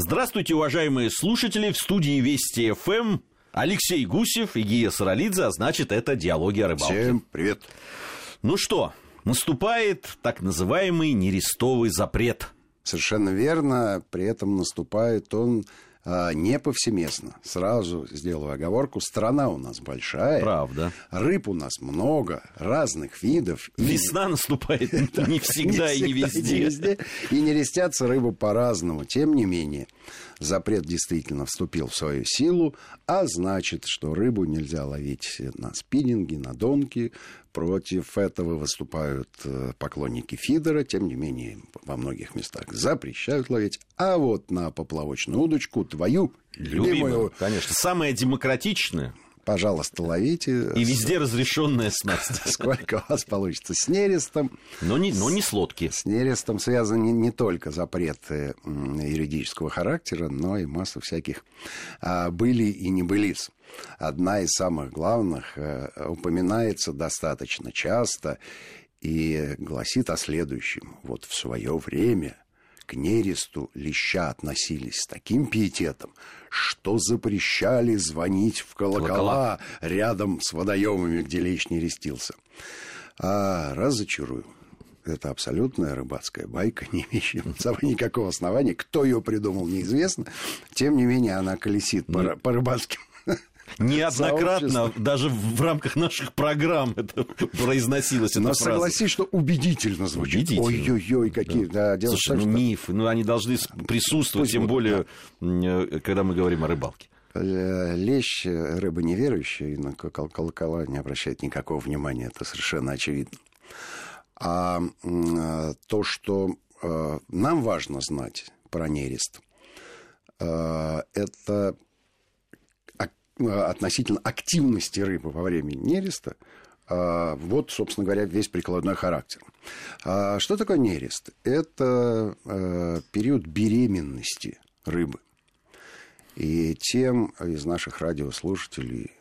Здравствуйте, уважаемые слушатели, в студии Вести ФМ Алексей Гусев и Гия Саралидзе, а значит, это «Диалоги о рыбалке». Всем привет. Ну что, наступает так называемый нерестовый запрет. Совершенно верно, при этом наступает он не повсеместно. Сразу сделаю оговорку, страна у нас большая. Правда. Рыб у нас много, разных видов. Весна наступает не всегда и не везде. И нерестятся рыбы по-разному. Тем не менее, запрет действительно вступил в свою силу, а значит, что рыбу нельзя ловить на спиннинге, на донке. Против этого выступают поклонники фидера, тем не менее, во многих местах запрещают ловить. А вот на поплавочную удочку, твою любимую, конечно, самая демократичная, пожалуйста, ловите. И везде разрешенная снасть. Сколько у вас получится. С нерестом. Но не с лодки. С нерестом связаны не только запреты юридического характера, но и масса всяких были и не былиц. Одна из самых главных упоминается достаточно часто и гласит о следующем. Вот в свое время к нересту леща относились с таким пиететом, что запрещали звонить в колокола рядом с водоемами, где лещ нерестился. Разочарую. Это абсолютная рыбацкая байка, не имеющая под собой никакого основания. Кто ее придумал, неизвестно. Тем не менее, она колесит по рыбацким. Неоднократно, сообщество. Даже в рамках наших программ это произносилось. Но эта фраза. Согласись, что убедительно звучит. Ой-ой-ой, какие. Да. Да, слушай, так, мифы, они должны присутствовать, тем более, когда мы говорим о рыбалке. Лещ, рыба неверующая, и на колокола не обращает никакого внимания, это совершенно очевидно. А то, что нам важно знать про нерест, это относительно активности рыбы во время нереста, вот, собственно говоря, весь прикладной характер. Что такое нерест? Это период беременности рыбы. И тем из наших радиослушателей,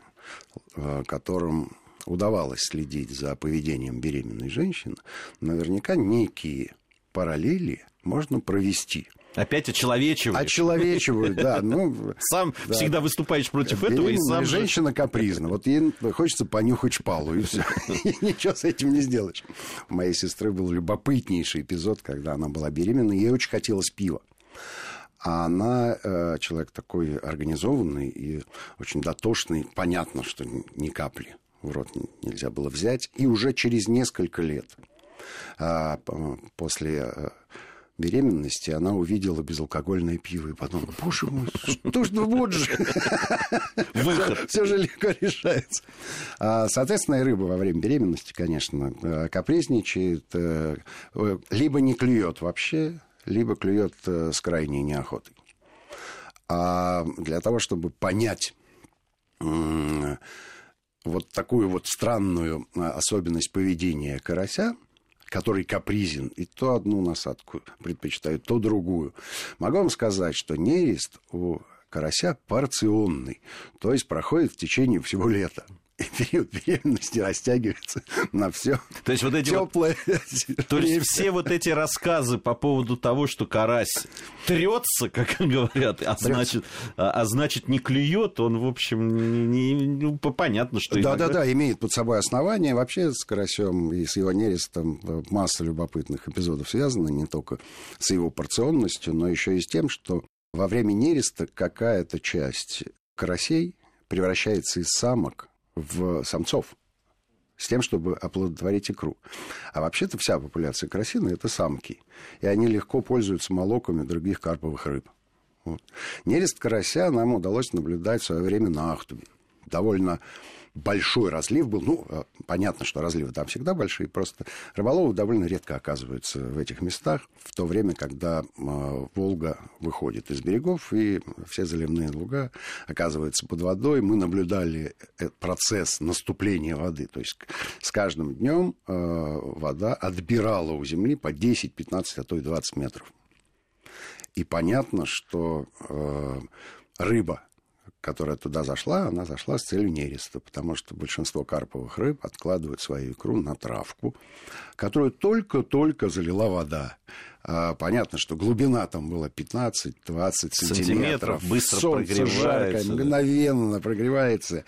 которым удавалось следить за поведением беременной женщины, наверняка некие параллели можно провести. Опять очеловечивают. Очеловечивают, да. Сам всегда выступаешь против этого. И женщина капризна. Вот ей хочется понюхать шпалу, и все. Ничего с этим не сделаешь. У моей сестры был любопытнейший эпизод, когда она была беременна, ей очень хотелось пива. А она человек такой организованный и очень дотошный. Понятно, что ни капли в рот нельзя было взять. И уже через несколько лет после беременности она увидела безалкогольное пиво и подумала: боже мой, что ж, вот же все же легко решается. Соответственно, и рыба во время беременности, конечно, капризничает, либо не клюет вообще, либо клюет с крайней неохотой. А для того, чтобы понять вот такую вот странную особенность поведения карася, который капризен, и то одну насадку предпочитают, то другую. Могу вам сказать, что нерест у карася порционный, то есть проходит в течение всего лета. И период беременности растягивается на все. То есть вот эти теплое. Вот, то есть все вот эти рассказы по поводу того, что карась трется, как говорят, а значит не клюет, он, в общем, понятно, что. Да, имеет под собой основание. Вообще с карасем и с его нерестом масса любопытных эпизодов связана не только с его порционностью, но еще и с тем, что во время нереста какая-то часть карасей превращается из самок в самцов, с тем, чтобы оплодотворить икру. А вообще-то вся популяция карасины – это самки. И они легко пользуются молоками других карповых рыб. Вот. Нерест карася нам удалось наблюдать в свое время на Ахтубе. Довольно большой разлив был. Понятно, что разливы там всегда большие. Просто рыболовы довольно редко оказываются в этих местах. В то время, когда Волга выходит из берегов, и все заливные луга оказываются под водой. Мы наблюдали процесс наступления воды. То есть с каждым днем вода отбирала у земли по 10, 15, а то и 20 метров. И понятно, что рыба, которая туда зашла, она зашла с целью нереста, потому что большинство карповых рыб откладывают свою икру на травку, которую только-только залила вода. Понятно, что глубина там была 15-20 сантиметров. Быстро солнце прогревается. Жарко, мгновенно прогревается.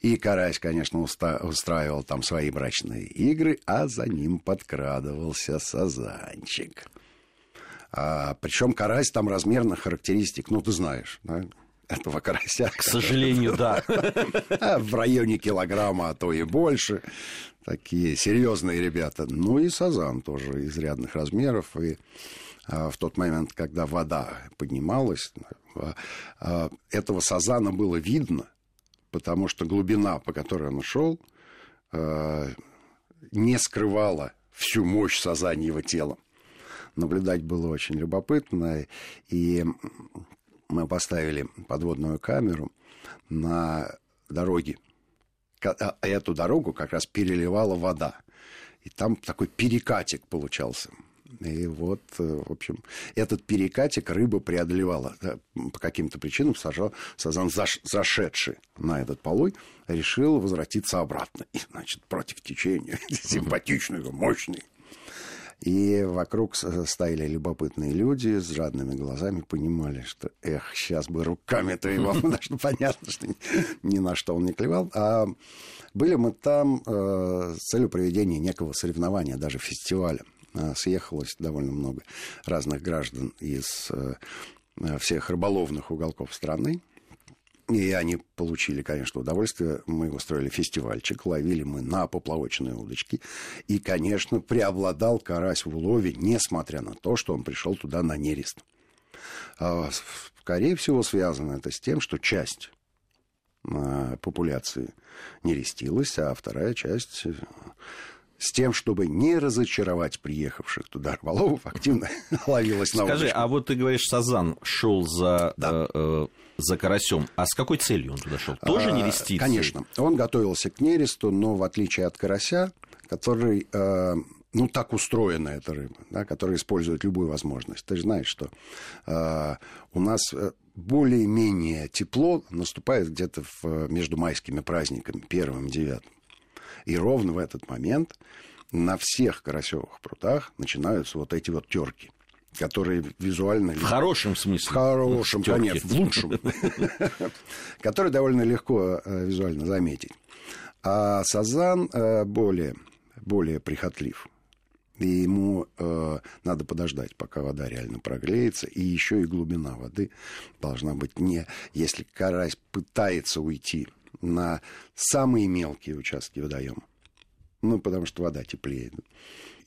И карась, конечно, устраивал там свои брачные игры, а за ним подкрадывался сазанчик. Причем карась там размерных характеристик, ну, ты знаешь, да? Этого карася. К сожалению, да. В районе килограмма, а то и больше. Такие серьезные ребята. Ну и сазан тоже изрядных размеров. И в тот момент, когда вода поднималась, этого сазана было видно, потому что глубина, по которой он шел, не скрывала всю мощь сазаньего тела. Наблюдать было очень любопытно. И мы поставили подводную камеру на дороге. Эту дорогу как раз переливала вода. И там такой перекатик получался. И вот, в общем, этот перекатик рыба преодолевала. По каким-то причинам сазан, зашедший на этот полой, решил возвратиться обратно. И, значит, против течения. Симпатичный, мощный. И вокруг стояли любопытные люди с жадными глазами, понимали, что, эх, сейчас бы руками-то его, потому что понятно, что ни на что он не клевал. А были мы там с целью проведения некого соревнования, даже фестиваля. Съехалось довольно много разных граждан из всех рыболовных уголков страны. И они получили, конечно, удовольствие. Мы устроили фестивальчик, ловили мы на поплавочные удочки. И, конечно, преобладал карась в улове, несмотря на то, что он пришел туда на нерест. Скорее всего, связано это с тем, что часть популяции нерестилась, а вторая часть с тем, чтобы не разочаровать приехавших туда рыболовов, активно ловилась на удочку. Скажи, а вот ты говоришь, сазан шел за карасем. А с какой целью он туда шел? Тоже нереститься? Конечно. Он готовился к нересту, но в отличие от карася, который... Ну, так устроена эта рыба, да, которая использует любую возможность. Ты же знаешь, что у нас более-менее тепло наступает где-то между майскими праздниками, 1-9. И ровно в этот момент на всех карасевых прудах начинаются вот эти вот терки, которые визуально... В хорошем смысле. В хорошем, конечно, в лучшем. Которые довольно легко визуально заметить. А сазан более прихотлив. И ему надо подождать, пока вода реально прогреется. И еще и глубина воды должна быть не... Если карась пытается уйти на самые мелкие участки водоема, ну, потому что вода теплее,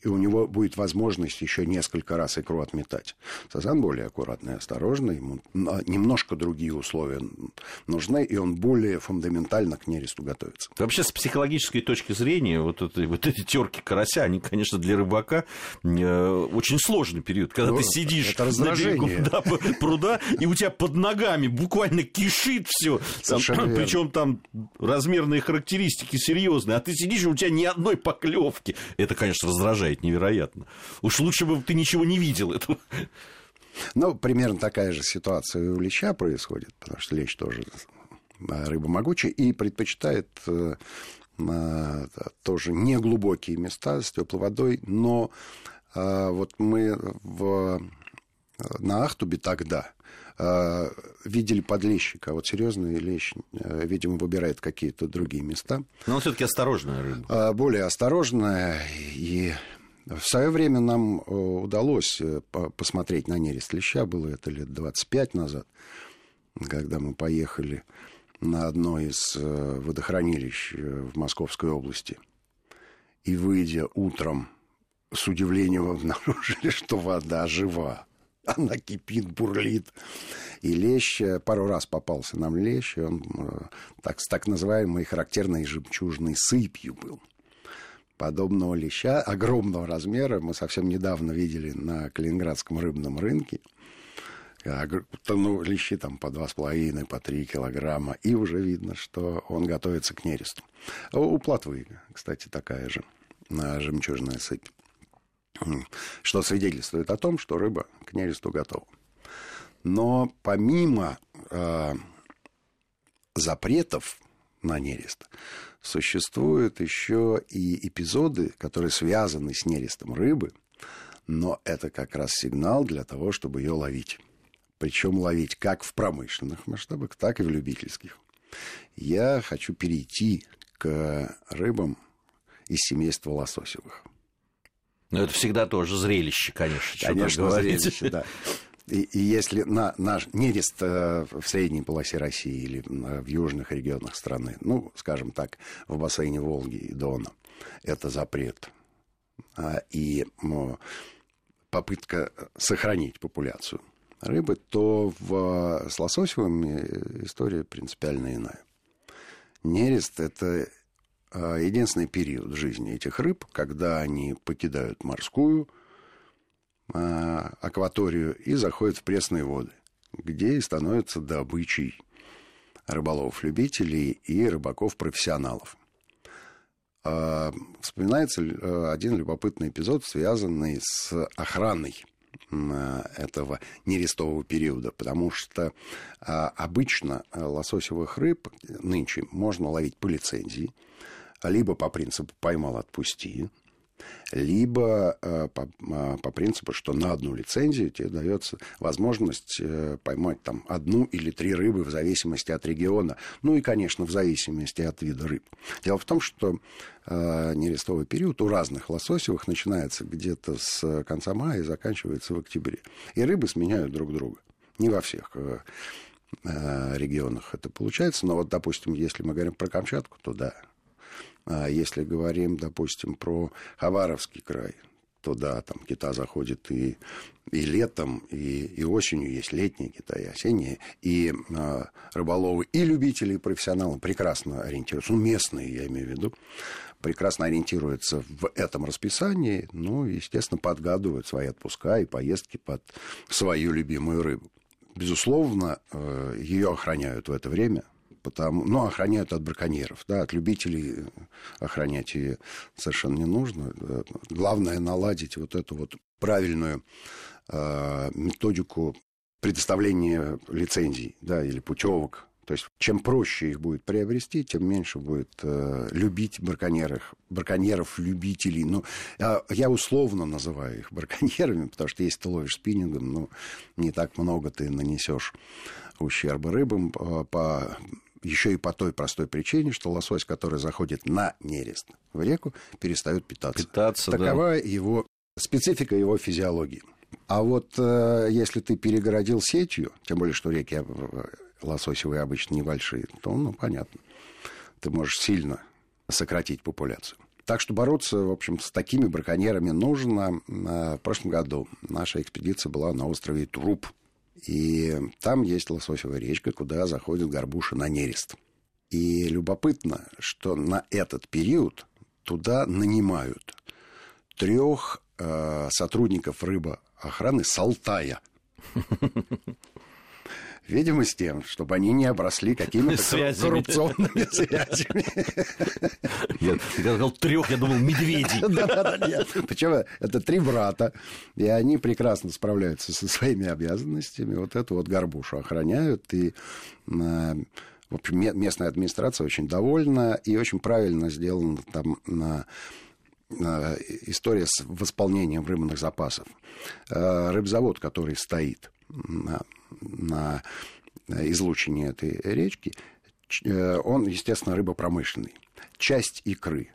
и у него будет возможность еще несколько раз икру отметать. Сазан более аккуратный, осторожный, ему немножко другие условия нужны, и он более фундаментально к нересту готовится. Вообще, с психологической точки зрения, вот эти терки карася, они, конечно, для рыбака очень сложный период, когда ты сидишь на берегу пруда, и у тебя под ногами буквально кишит все, причем там размерные характеристики серьезные, а ты сидишь, и у тебя ни одной поклевки. Это, конечно, раздражает невероятно. Уж лучше бы ты ничего не видел этого. Ну, примерно такая же ситуация и у леща происходит, потому что лещ тоже рыба могучая и предпочитает тоже неглубокие места с теплой водой. Но вот мы на Ахтубе тогда видели подлещика. А вот серьезный лещ, видимо, выбирает какие-то другие места. Но он все-таки осторожная рыба. Более осторожная. И в свое время нам удалось посмотреть на нерест леща. Было это лет 25 назад, когда мы поехали на одно из водохранилищ в Московской области. И, выйдя утром, с удивлением обнаружили, что вода жива. Она кипит, бурлит. И лещ, пару раз попался нам лещ, и он с так называемой характерной жемчужной сыпью был. Подобного леща огромного размера мы совсем недавно видели на Калининградском рыбном рынке. Лещи там по 2,5, по 3 килограмма. И уже видно, что он готовится к нересту. У плотвы, кстати, такая же жемчужная сыпь. Что свидетельствует о том, что рыба к нересту готова. Но помимо запретов на нерест существуют еще и эпизоды, которые связаны с нерестом рыбы, но это как раз сигнал для того, чтобы ее ловить. Причем ловить как в промышленных масштабах, так и в любительских. Я хочу перейти к рыбам из семейства лососевых. Но это всегда тоже зрелище, конечно. Конечно, зрелище, да. И если наш нерест в средней полосе России или в южных регионах страны, ну, скажем так, в бассейне Волги и Дона, это запрет. И попытка сохранить популяцию рыбы, то с лососевыми история принципиально иная. Нерест – это единственный период в жизни этих рыб, когда они покидают морскую акваторию и заходят в пресные воды, где и становятся добычей рыболовов-любителей и рыбаков-профессионалов. Вспоминается один любопытный эпизод, связанный с охраной этого нерестового периода, потому что обычно лососевых рыб нынче можно ловить по лицензии, либо по принципу «поймал, отпусти», либо по принципу, что на одну лицензию тебе дается возможность поймать там одну или три рыбы в зависимости от региона, ну и, конечно, в зависимости от вида рыб. Дело в том, что нерестовый период у разных лососевых начинается где-то с конца мая и заканчивается в октябре. И рыбы сменяют друг друга. Не во всех регионах это получается, но вот, допустим, если мы говорим про Камчатку, то да. Если говорим, допустим, про Хабаровский край, то да, там кита заходит и летом, и осенью. Есть летние кита, и осенние. И рыболовы, и любители, и профессионалы прекрасно ориентируются. Ну, местные, я имею в виду. Прекрасно ориентируются в этом расписании. Ну, естественно, подгадывают свои отпуска и поездки под свою любимую рыбу. Безусловно, ее охраняют в это время. Ну, охраняют от браконьеров, да, от любителей охранять ее совершенно не нужно. Главное наладить вот эту вот правильную методику предоставления лицензий, да, или путевок. То есть, чем проще их будет приобрести, тем меньше будет любить браконьеров, любителей. Ну, я условно называю их браконьерами, потому что если ты ловишь спиннингом, ну, не так много ты нанесешь ущерба рыбам еще и по той простой причине, что лосось, который заходит на нерест в реку, перестает питаться. Такова, да, его специфика, его физиологии. А вот если ты перегородил сетью, тем более, что реки лососевые обычно небольшие, то, ну, понятно, ты можешь сильно сократить популяцию. Так что бороться, в общем, с такими браконьерами нужно. В прошлом году наша экспедиция была на острове Труб. И там есть лососевая речка, куда заходят горбуши на нерест. И любопытно, что на этот период туда нанимают 3 сотрудников рыбоохраны с Алтая. Видимо, с тем, чтобы они не обросли какими-то коррупционными связями. Я сказал 3, я думал, медведей. Причем это 3 брата, и они прекрасно справляются со своими обязанностями. Вот эту вот горбушу охраняют, и, в общем, местная администрация очень довольна, и очень правильно сделана там история с восполнением рыбных запасов. Рыбзавод, который стоит на излучине этой речки, он, естественно, рыбопромышленный. Часть икры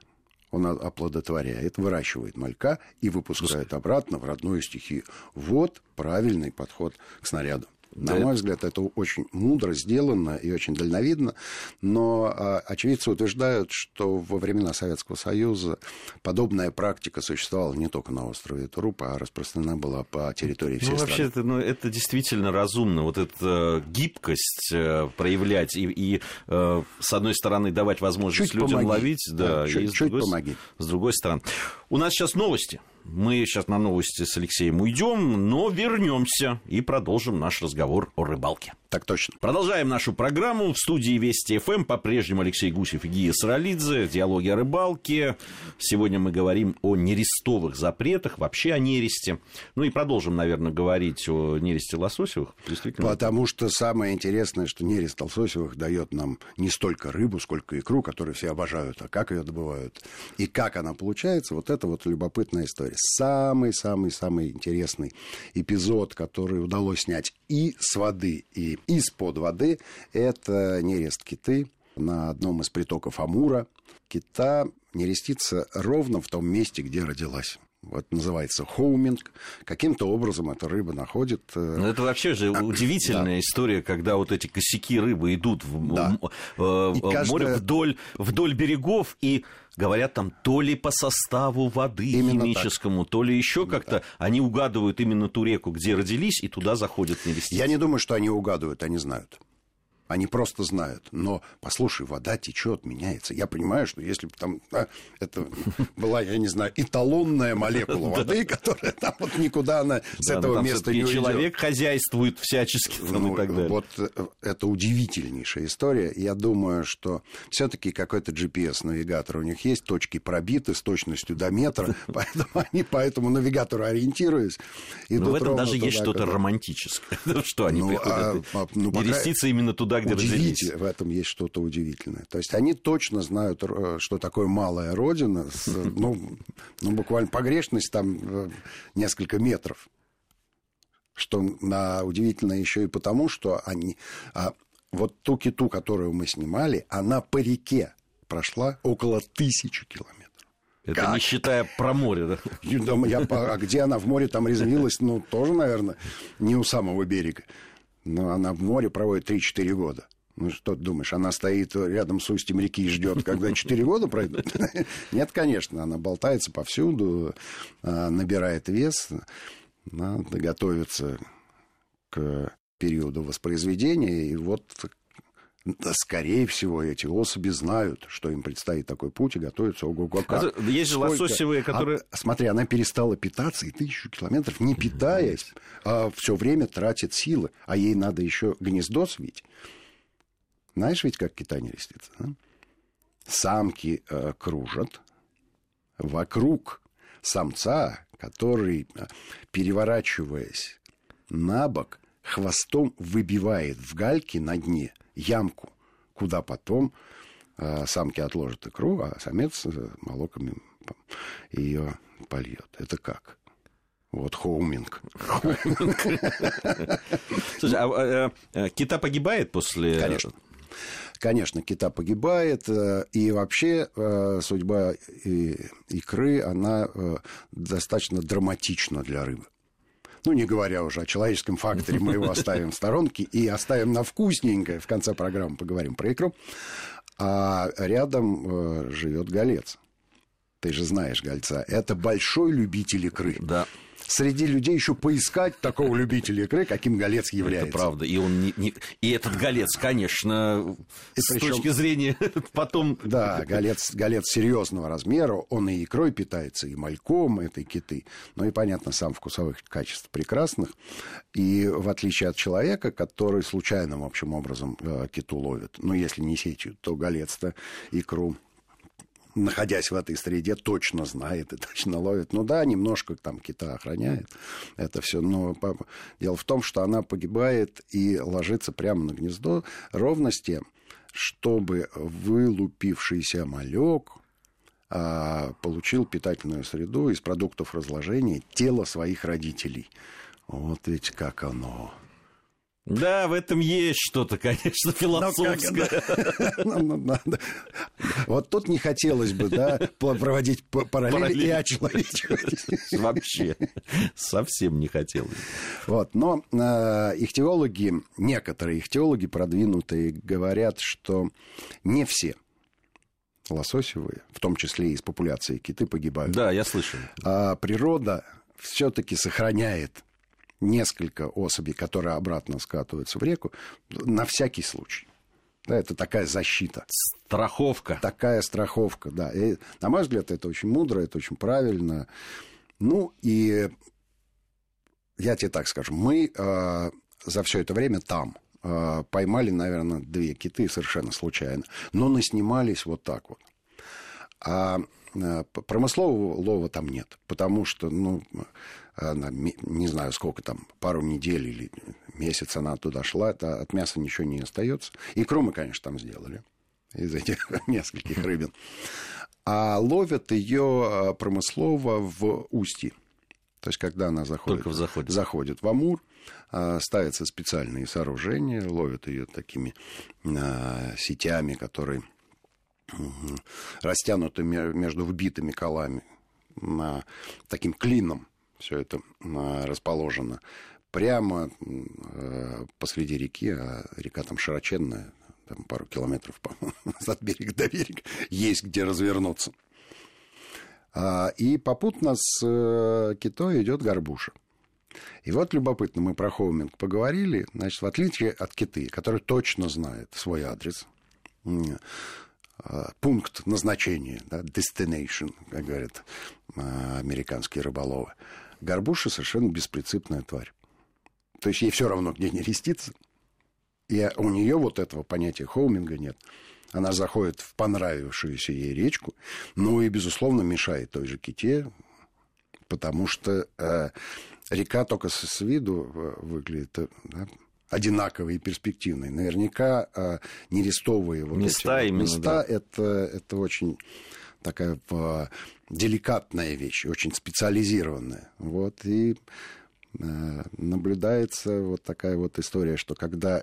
он оплодотворяет, выращивает малька и выпускает обратно в родную стихию. Вот правильный подход к снаряду. Да. На мой взгляд, это очень мудро сделано и очень дальновидно, но очевидцы утверждают, что во времена Советского Союза подобная практика существовала не только на острове Труб, а распространена была по территории всей страны. Вообще-то, это действительно разумно, вот эта гибкость проявлять и с одной стороны, давать возможность чуть людям помоги. Ловить, да, с другой стороны. У нас сейчас новости. Мы сейчас на новости с Алексеем уйдем, но вернемся и продолжим наш разговор о рыбалке. Так точно. Продолжаем нашу программу. В студии Вести ФМ по-прежнему Алексей Гусев и Гия Саралидзе. Диалоги о рыбалке. Сегодня мы говорим о нерестовых запретах, вообще о нересте. Ну и продолжим, наверное, говорить о нересте лососевых. Действительно. Потому что самое интересное, что нерест лососевых дает нам не столько рыбу, сколько икру, которую все обожают, а как ее добывают и как она получается. Вот это вот любопытная история. Самый-самый-самый интересный эпизод, который удалось снять и с воды, и из-под воды, это нерест киты на одном из притоков Амура. Кита нерестится ровно в том месте, где родилась. Вот называется хоуминг. Каким-то образом эта рыба находит... Но это вообще же удивительная история, когда вот эти косяки рыбы идут в, море вдоль берегов и... Говорят, там то ли по составу воды именно химическому, так, то ли еще как-то. Так. Они угадывают именно ту реку, где родились, и туда заходят нерестицы. Я не думаю, что они угадывают, они знают. Они просто знают. Но, послушай, вода течет, меняется. Я понимаю, что если бы там это была, я не знаю, эталонная молекула воды, которая там вот никуда она с этого места не уйдет. Человек хозяйствует всячески и так далее. Вот это удивительнейшая история. Я думаю, что все-таки какой-то GPS-навигатор у них есть, точки пробиты с точностью до метра, поэтому они по этому навигатору ориентируясь. Но в этом даже есть что-то романтическое, что они приходят. Нерестицы именно туда, где родились. В этом есть что-то удивительное. То есть они точно знают, что такое малая родина. Буквально погрешность там несколько метров. Что удивительно еще и потому, что они... Вот ту киту, которую мы снимали, она по реке прошла около 1000 километров. Это как? Не считая про море, да? А где она в море там резвилась, тоже, наверное, не у самого берега. Но она в море проводит 3-4 года. Ну, что ты думаешь, она стоит рядом с устьем реки и ждет, когда 4 года пройдут? Нет, конечно, она болтается повсюду, набирает вес, надо готовиться к периоду воспроизведения. И вот, скорее всего, эти особи знают, что им предстоит такой путь, и готовятся ого-го. Есть же лососевые, которые... Смотри, она перестала питаться, и 1000 километров, не питаясь, все время тратит силы. А ей надо еще гнездо свить. Знаешь ведь, как кита нерестится? А? Самки кружат вокруг самца, который, переворачиваясь на бок, хвостом выбивает в гальке на дне ямку, куда потом самки отложат икру, а самец молоками ее польет. Это как? Вот хоуминг. Слушай, а кита погибает после... Конечно, кита погибает, и вообще судьба икры, она достаточно драматична для рыбы. Не говоря уже о человеческом факторе, мы его оставим в сторонке и оставим на вкусненькое. В конце программы поговорим про икру. А рядом живет голец. Ты же знаешь гольца. Это большой любитель икры. Да. Среди людей еще поискать такого любителя икры, каким голец является. Это правда. И он и этот голец, конечно, с точки зрения потом... Да, голец серьезного размера, он и икрой питается, и мальком этой киты. И, понятно, сам вкусовых качеств прекрасных. И в отличие от человека, который случайным, общим образом киту ловит, если не сетью, то голец-то икру... находясь в этой среде, точно знает и точно ловит. Немножко там кита охраняет это все. Но дело в том, что она погибает и ложится прямо на гнездо ровно с тем, чтобы вылупившийся малек получил питательную среду из продуктов разложения тела своих родителей. Вот ведь как оно... Да, в этом есть что-то, конечно, философское. Вот тут не хотелось бы проводить параллели и очеловечивать. Вообще, совсем не хотелось. Но некоторые ихтиологи продвинутые говорят, что не все лососевые, в том числе и из популяции киты, погибают. Да, я слышал. Природа все-таки сохраняет несколько особей, которые обратно скатываются в реку, на всякий случай. Да, это такая защита. Страховка. Такая страховка, да. И, на мой взгляд, это очень мудро, это очень правильно. И я тебе так скажу, мы за все это время там поймали, наверное, 2 киты совершенно случайно, но наснимались вот так вот. А промыслового лова там нет, потому что, ну, она, не знаю, сколько там, пару недель или месяц она туда шла, это от мяса ничего не остается. Икру мы, конечно, там сделали из этих нескольких рыбин. А ловят ее промыслово в устье. То есть, когда она заходит в Амур, ставятся специальные сооружения, ловят ее такими сетями, которые растянуты между вбитыми колами, таким клином все это расположено. Прямо посреди реки, а река там широченная, там пару километров, по-моему, от берега до берега, есть где развернуться. И попутно с китой идет горбуша. И вот любопытно, мы про хоуминг поговорили. Значит, в отличие от киты, который точно знает свой адрес, пункт назначения, да, destination, как говорят американские рыболовы, горбуша совершенно беспринципная тварь. То есть ей все равно, где нереститься. И у нее вот этого понятия хоуминга нет. Она заходит в понравившуюся ей речку, ну и, безусловно, мешает той же ките, потому что река только с виду выглядит, да, одинаковой и перспективной. Наверняка нерестовые вот места, эти именно, места, да. Это очень такая деликатная вещь, очень специализированная. Вот, и наблюдается вот такая вот история, что когда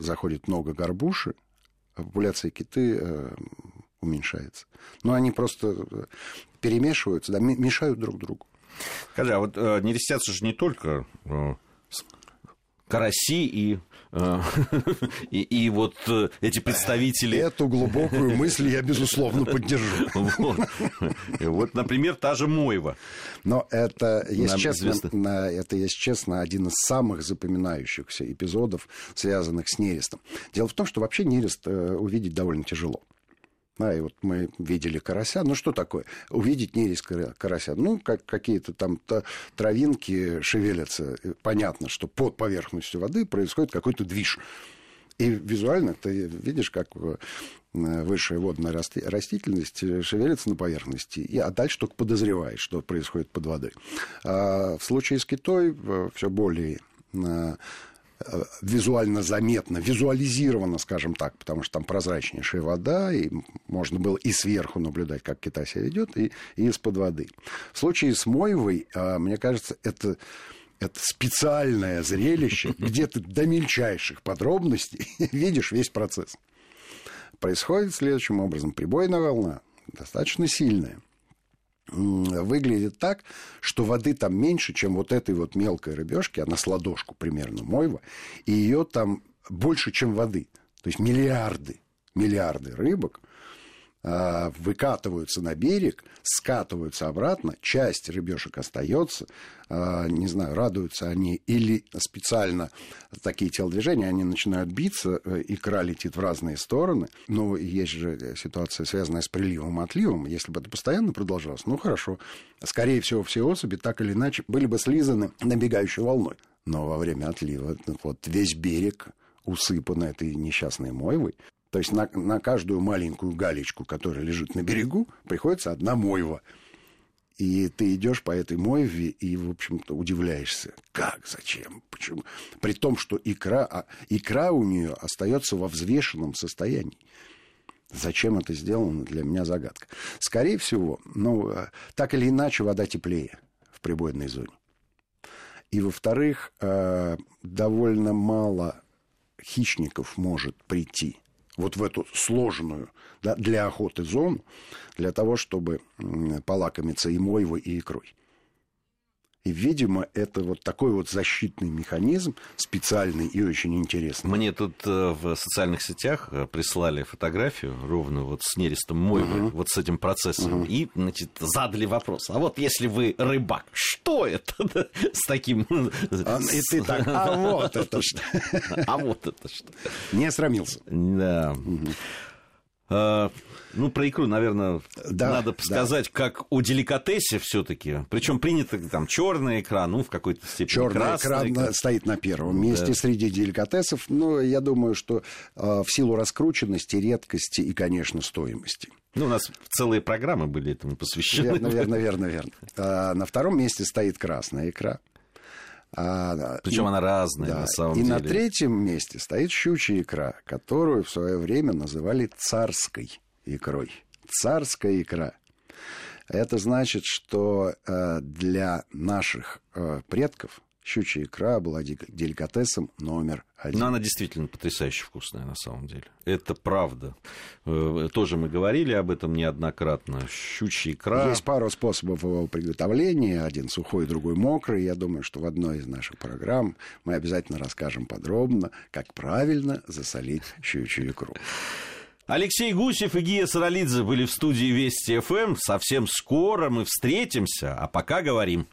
заходит много горбуши, популяция киты уменьшается. Но они просто перемешиваются, да, мешают друг другу. Скажи, а вот нерестятся же не только караси и вот эти представители... Эту глубокую мысль я, безусловно, поддержу. Вот, например, та же мойва. Но это, если честно, один из самых запоминающихся эпизодов, связанных с нерестом. Дело в том, что вообще нерест увидеть довольно тяжело. А, и вот мы видели карася. Ну, что такое? Увидеть нерест карася. Ну, как какие-то там травинки шевелятся. Понятно, что под поверхностью воды происходит какой-то движ. И визуально ты видишь, как высшая водная растительность шевелится на поверхности. А дальше только подозреваешь, что происходит под водой. А в случае с китой все более... визуально заметно, визуализировано, скажем так, потому что там прозрачнейшая вода, и можно было и сверху наблюдать, как кита себя ведет, и из-под воды. В случае с мойвой, мне кажется, это специальное зрелище, где ты до мельчайших подробностей видишь весь процесс. Происходит следующим образом. Прибойная волна, достаточно сильная, выглядит так, что воды там меньше, чем вот этой вот мелкой рыбешки, она с ладошку примерно мойва, и ее там больше, чем воды. То есть миллиарды рыбок выкатываются на берег, скатываются обратно, часть рыбешек остается, не знаю, радуются они или специально такие телодвижения, они начинают биться, икра летит в разные стороны, но есть же ситуация, связанная с приливом и отливом, если бы это постоянно продолжалось, ну хорошо, скорее всего, все особи так или иначе были бы слизаны набегающей волной, но во время отлива вот весь берег усыпан этой несчастной мойвой. То есть на каждую маленькую галечку, которая лежит на берегу, приходится одна мойва. И ты идешь по этой мойве и, в общем-то, удивляешься. Как? Зачем? Почему? При том, что икра у нее остается во взвешенном состоянии. Зачем это сделано, для меня загадка. Скорее всего, ну, так или иначе, вода теплее в прибойной зоне. И, во-вторых, довольно мало хищников может прийти вот в эту сложную, да, для охоты зону, для того, чтобы полакомиться и мойвой, и икрой. И, видимо, это вот такой вот защитный механизм, специальный и очень интересный. Мне тут в социальных сетях прислали фотографию ровно вот с нерестом мойвы, вот с этим процессом, и, значит, задали вопрос. А вот если вы рыбак, что это с таким... И ты так, а вот это что? А вот это что? Не срамился. Да. Ну, про икру, наверное, да, надо сказать, да, как о деликатесе все-таки. Причем принято там черная икра, ну, в какой-то степени черная красная икра стоит на первом месте, да, среди деликатесов. Но я думаю, что в силу раскрученности, редкости и, конечно, стоимости. Ну, у нас целые программы были этому посвящены. Верно. На втором месте стоит красная икра. Причем она разная, да, на самом деле. И на третьем месте стоит щучья икра, которую в свое время называли царской икрой. Царская икра. Это значит, что для наших предков щучья икра была деликатесом номер один. Но она действительно потрясающе вкусная, на самом деле. Это правда. Тоже мы говорили об этом неоднократно. Щучья икра... Есть пару способов его приготовления. Один сухой, другой мокрый. Я думаю, что в одной из наших программ мы обязательно расскажем подробно, как правильно засолить щучью икру. Алексей Гусев и Гия Саралидзе были в студии Вести ФМ. Совсем скоро мы встретимся, а пока говорим.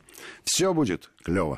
Все будет клево.